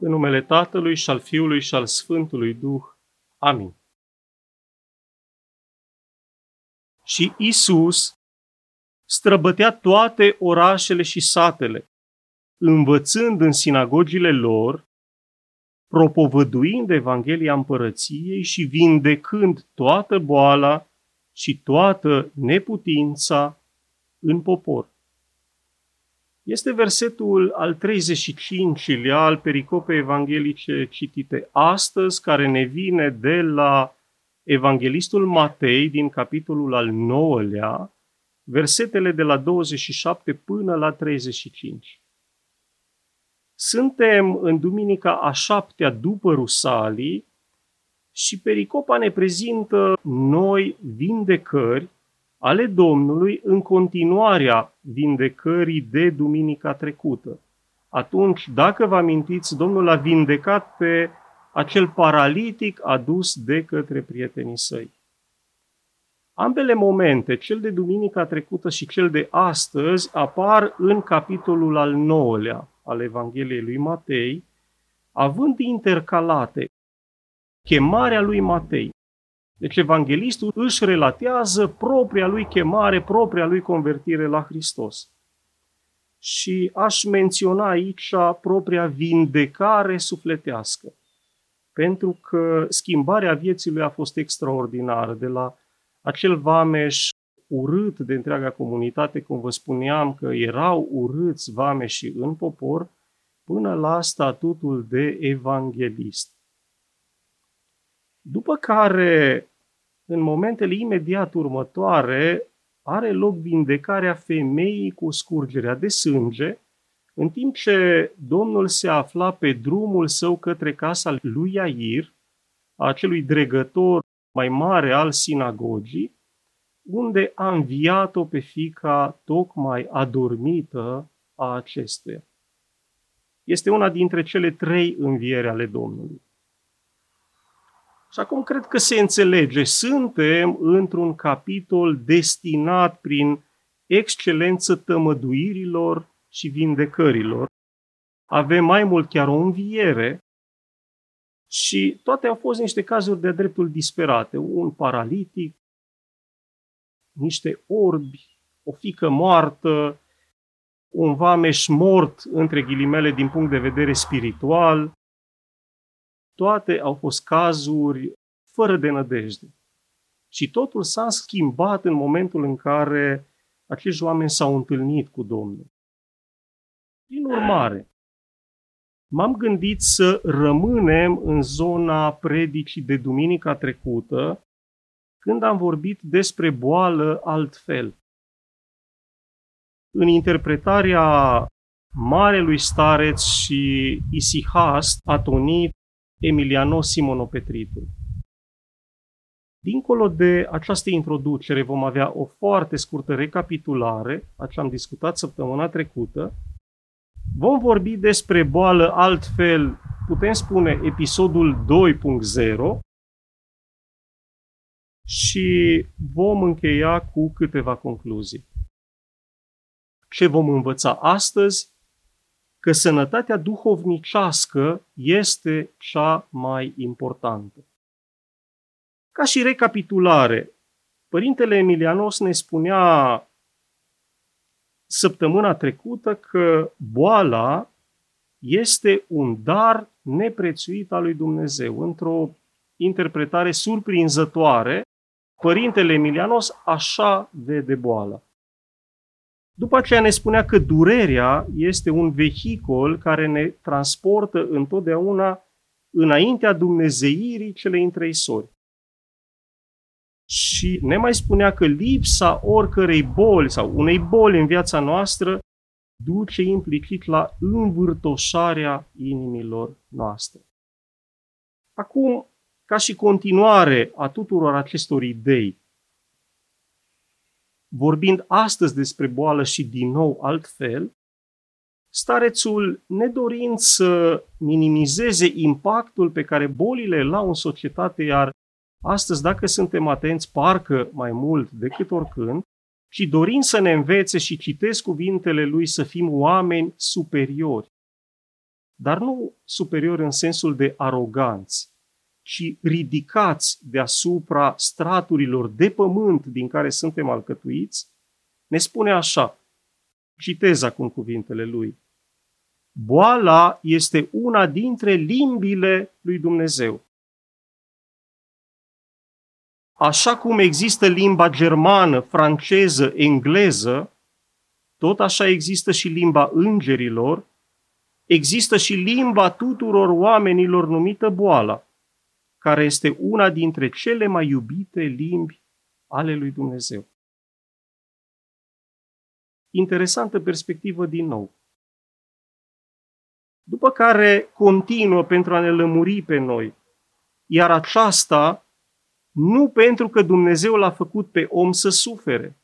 În numele Tatălui și al Fiului și al Sfântului Duh. Amin. Și Iisus străbătea toate orașele și satele, învățând în sinagogile lor, propovăduind Evanghelia Împărăției și vindecând toată boala și toată neputința în popor. Este versetul al 35-lea al pericopei evanghelice citite astăzi, care ne vine de la Evanghelistul Matei din capitolul al 9-lea, versetele de la 27 până la 35. Suntem în duminica a 7-a după Rusalii și pericopa ne prezintă noi vindecări ale Domnului în continuarea vindecării de duminica trecută. Atunci, dacă vă amintiți, Domnul a vindecat pe acel paralitic adus de către prietenii săi. Ambele momente, cel de duminica trecută și cel de astăzi, apar în capitolul al 9-lea al Evangheliei lui Matei, având intercalate chemarea lui Matei. Deci evanghelistul își relatează propria lui chemare, propria lui convertire la Hristos. Și aș menționa aici propria vindecare sufletească, pentru că schimbarea vieții lui a fost extraordinară, de la acel vameș urât de întreaga comunitate, cum vă spuneam că erau urâți vameșii în popor, până la statutul de evanghelist. După care, în momentele imediat următoare, are loc vindecarea femeii cu scurgerea de sânge, în timp ce Domnul se afla pe drumul său către casa lui Iair, acelui dregător mai mare al sinagogii, unde a înviat-o pe fiica tocmai adormită a acesteia. Este una dintre cele 3 învieri ale Domnului. Și acum cred că se înțelege, suntem într-un capitol destinat prin excelență tămăduirilor și vindecărilor. Avem mai mult chiar o înviere și toate au fost niște cazuri de-a dreptul disperate. Un paralitic, niște orbi, o fiică moartă, un vameș mort, între ghilimele, din punct de vedere spiritual. Toate au fost cazuri fără de nădejde. Și totul s-a schimbat în momentul în care acești oameni s-au întâlnit cu Domnul. Prin urmare, m-am gândit să rămânem în zona predicii de duminica trecută, când am vorbit despre boală altfel. În interpretarea marelui stareț și isihast atonit Emilianos Simonopetritul. Dincolo de această introducere vom avea o foarte scurtă recapitulare, a ce am discutat săptămâna trecută. Vom vorbi despre boală altfel, putem spune episodul 2.0, și vom încheia cu câteva concluzii. Ce vom învăța astăzi? Că sănătatea duhovnicească este cea mai importantă. Ca și recapitulare, Părintele Emilianos ne spunea săptămâna trecută că boala este un dar neprețuit al lui Dumnezeu. Într-o interpretare surprinzătoare, Părintele Emilianos așa vede boala. După aceea ne spunea că durerea este un vehicol care ne transportă întotdeauna înaintea dumnezeirii celei întreisori. Și ne mai spunea că lipsa oricărei boli sau unei boli în viața noastră duce implicit la învârtoșarea inimilor noastre. Acum, ca și continuare a tuturor acestor idei, vorbind astăzi despre boală și din nou altfel, starețul, nedorind să minimizeze impactul pe care bolile îl au în societate, iar astăzi, dacă suntem atenți, parcă mai mult decât oricând, ci dorind să ne învețe, și citesc cuvintele lui, să fim oameni superiori. dar nu superiori în sensul de aroganți, ci ridicați deasupra straturilor de pământ din care suntem alcătuiți, ne spune așa, citez acum cuvintele lui, boala este una dintre limbile lui Dumnezeu. Așa cum există limba germană, franceză, engleză, tot așa există și limba îngerilor, există și limba tuturor oamenilor numită boala, care este una dintre cele mai iubite limbi ale lui Dumnezeu. Interesantă perspectivă din nou. După care continuă pentru a ne lămuri pe noi, iar aceasta nu pentru că Dumnezeu l-a făcut pe om să sufere,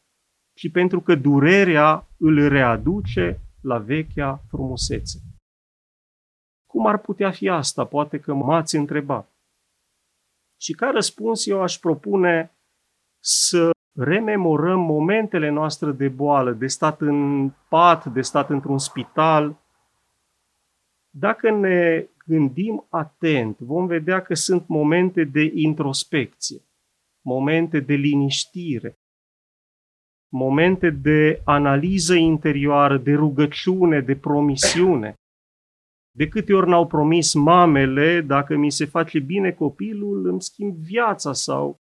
ci pentru că durerea îl readuce la vechea frumusețe. Cum ar putea fi asta? Poate că m-ați întrebat. Și ca răspuns eu aș propune să rememorăm momentele noastre de boală, de stat în pat, de stat într-un spital. Dacă ne gândim atent, vom vedea că sunt momente de introspecție, momente de liniștire, momente de analiză interioară, de rugăciune, de promisiune. De câte ori n-au promis mamele, dacă mi se face bine copilul, îmi schimb viața sau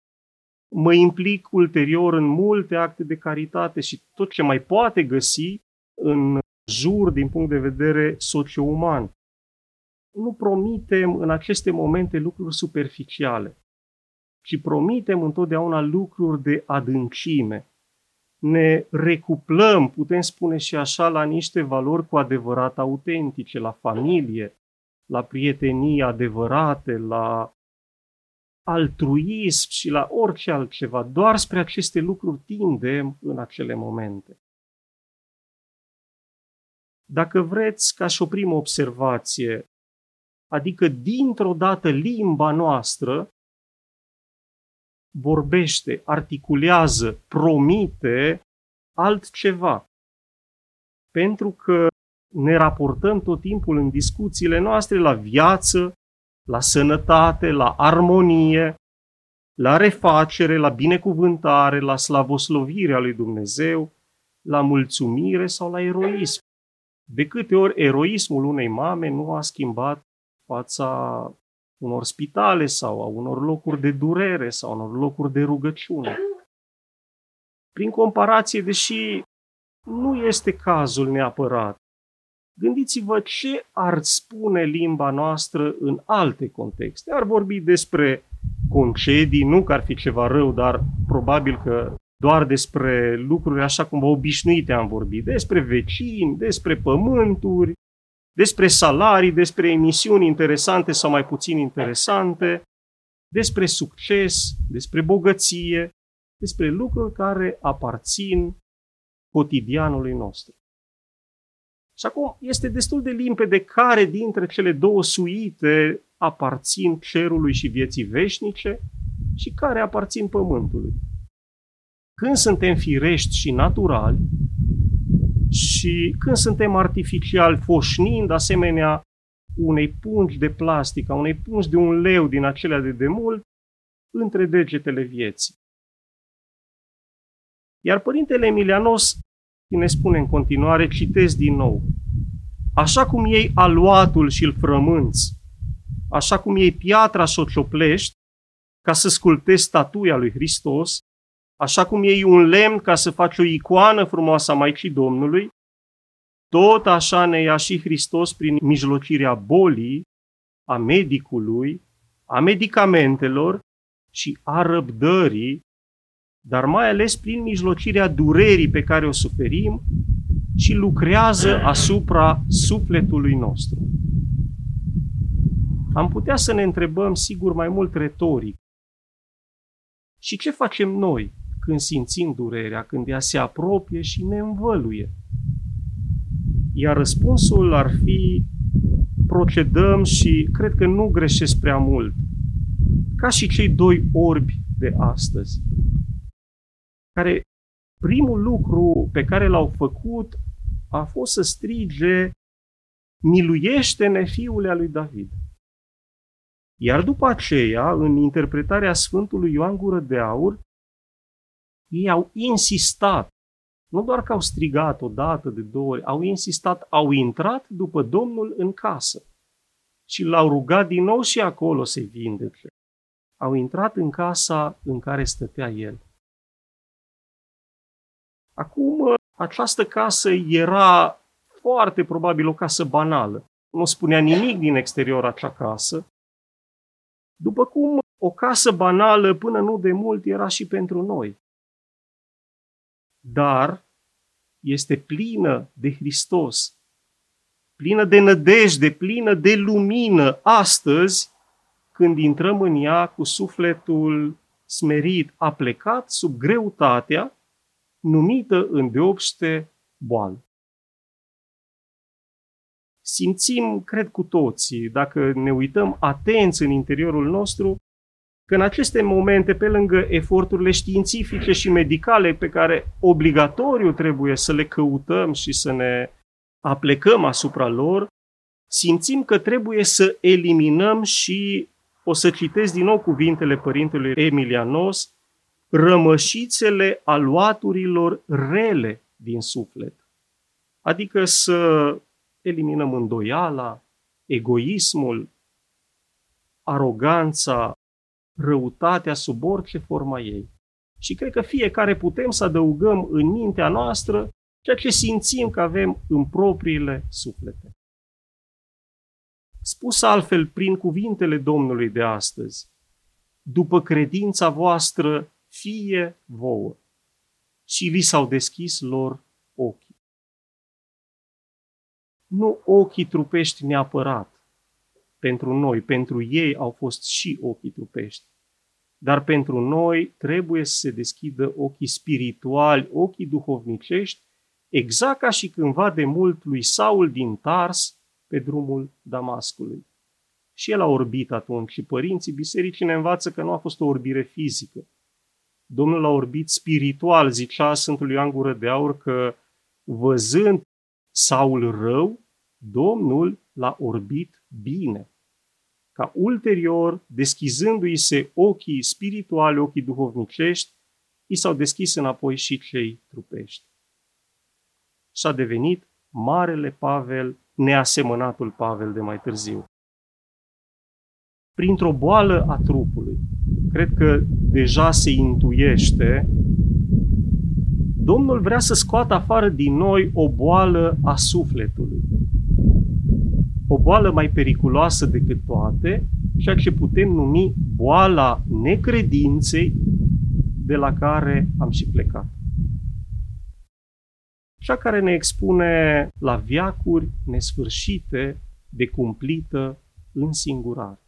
mă implic ulterior în multe acte de caritate și tot ce mai poate găsi în jur din punct de vedere socio-uman. Nu promitem în aceste momente lucruri superficiale, ci promitem întotdeauna lucruri de adâncime. Ne recuplăm, putem spune și așa, la niște valori cu adevărat autentice, la familie, la prietenii adevărate, la altruism și la orice altceva. Doar spre aceste lucruri tindem în acele momente. Dacă vreți, ca și o primă observație, adică dintr-o dată limba noastră vorbește, articulează, promite altceva. Pentru că ne raportăm tot timpul în discuțiile noastre la viață, la sănătate, la armonie, la refacere, la binecuvântare, la slavoslovirea lui Dumnezeu, la mulțumire sau la eroism. De câte ori eroismul unei mame nu a schimbat fața unor spitale sau a unor locuri de durere sau unor locuri de rugăciune. Prin comparație, deși nu este cazul neapărat, gândiți-vă ce ar spune limba noastră în alte contexte. Ar vorbi despre concedii, nu că ar fi ceva rău, dar probabil că doar despre lucruri așa cum obișnuite am vorbit, despre vecini, despre pământuri, despre salarii, despre emisiuni interesante sau mai puțin interesante, despre succes, despre bogăție, despre lucruri care aparțin cotidianului nostru. Și acum este destul de limpede care dintre cele două suite aparțin cerului și vieții veșnice și care aparțin pământului. Când suntem firești și naturali, și când suntem artificiali, foșnind asemenea unei pungi de plastic, a unei pungi de un leu din acelea de demult, între degetele vieții. Iar Părintele Emilianos ne spune în continuare, citesc din nou, așa cum iei aluatul și îl frămânți, așa cum iei piatra și o cioplești ca să sculptezi statuia lui Hristos, așa cum iei un lemn ca să faci o icoană frumoasă a Maicii Domnului, tot așa ne ia și Hristos prin mijlocirea bolii, a medicului, a medicamentelor și a răbdării, dar mai ales prin mijlocirea durerii pe care o suferim și lucrează asupra sufletului nostru. Am putea să ne întrebăm, sigur, mai mult retoric, și ce facem noi când simțim durerea, când ea se apropie și ne învăluie? Iar răspunsul ar fi, procedăm și cred că nu greșesc prea mult, ca și cei doi orbi de astăzi, care primul lucru pe care l-au făcut a fost să strige miluiește-ne, fiule al lui David. Iar după aceea, în interpretarea Sfântului Ioan Gură de Aur, ei au insistat, nu doar că au strigat odată de două ori, au insistat, au intrat după Domnul în casă și l-au rugat din nou și acolo să-i vindece. Au intrat în casa în care stătea el. Acum, această casă era foarte probabil o casă banală. Nu spunea nimic din exterior acea casă. După cum o casă banală până nu de mult era și pentru noi. Dar este plină de Hristos, plină de nădejde, plină de lumină astăzi, când intrăm în ea cu sufletul smerit, aplecat sub greutatea numită îndeopște boală. Simțim, cred cu toții, dacă ne uităm atenți în interiorul nostru, că în aceste momente, pe lângă eforturile științifice și medicale pe care obligatoriu trebuie să le căutăm și să ne aplecăm asupra lor, simțim că trebuie să eliminăm și, o să citesc din nou cuvintele părintelui Emilianos, rămășițele aluaturilor rele din suflet. Adică să eliminăm îndoiala, egoismul, aroganța, răutatea sub orice forma ei. Și cred că fiecare putem să adăugăm în mintea noastră ceea ce simțim că avem în propriile suflete. Spus altfel prin cuvintele Domnului de astăzi, după credința voastră fie vouă. Și li s-au deschis lor ochii. Nu ochii trupești neapărat. Pentru noi, pentru ei au fost și ochii trupești. Dar pentru noi trebuie să se deschidă ochii spirituali, ochii duhovnicești, exact ca și cândva de mult lui Saul din Tars pe drumul Damascului. Și el a orbit atunci și părinții bisericii ne învață că nu a fost o orbire fizică. Domnul a orbit spiritual, zicea Sfântul Ioan Gură de Aur că văzând Saul rău, Domnul l-a orbit bine, ca ulterior, deschizându-i se ochii spirituale, ochii duhovnicești, i s-au deschis înapoi și cei trupești. Și a devenit Marele Pavel, neasemănatul Pavel de mai târziu. Printr-o boală a trupului, cred că deja se intuiește, Domnul vrea să scoată afară din noi o boală a sufletului. O boală mai periculoasă decât toate, ceea ce putem numi boala necredinței de la care am și plecat. Cea care ne expune la veacuri nesfârșite de cumplită însingurare.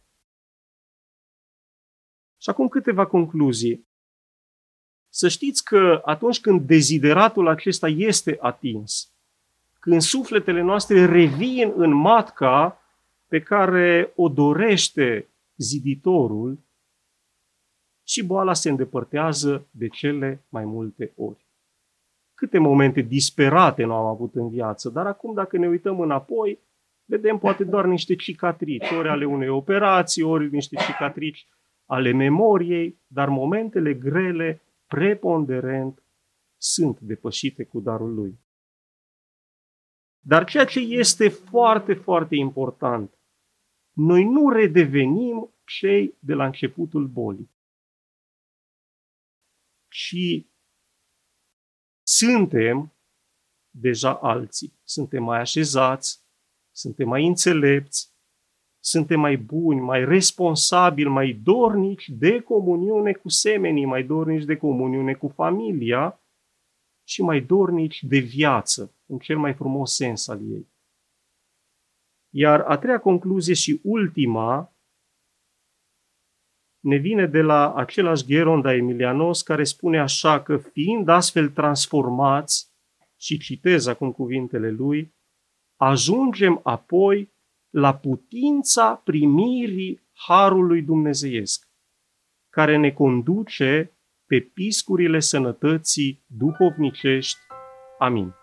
Și acum câteva concluzii. Să știți că atunci când dezideratul acesta este atins, când sufletele noastre revin în matca pe care o dorește ziditorul, și boala se îndepărtează de cele mai multe ori. Câte momente disperate nu am avut în viață, dar acum dacă ne uităm înapoi, vedem poate doar niște cicatrici, ori ale unei operații, ori niște cicatrici ale memoriei, dar momentele grele, preponderent, sunt depășite cu darul lui. Dar ceea ce este foarte, foarte important, noi nu redevenim cei de la începutul bolii, ci suntem deja alții, suntem mai așezați, suntem mai înțelepți, suntem mai buni, mai responsabili, mai dornici de comuniune cu semenii, mai dornici de comuniune cu familia și mai dornici de viață, în cel mai frumos sens al ei. Iar a treia concluzie și ultima ne vine de la același Gheronda Emilianos care spune așa că fiind astfel transformați, și citez acum cuvintele lui, ajungem apoi la putința primirii harului dumnezeiesc, care ne conduce pe piscurile sănătății duhovnicești. Amin.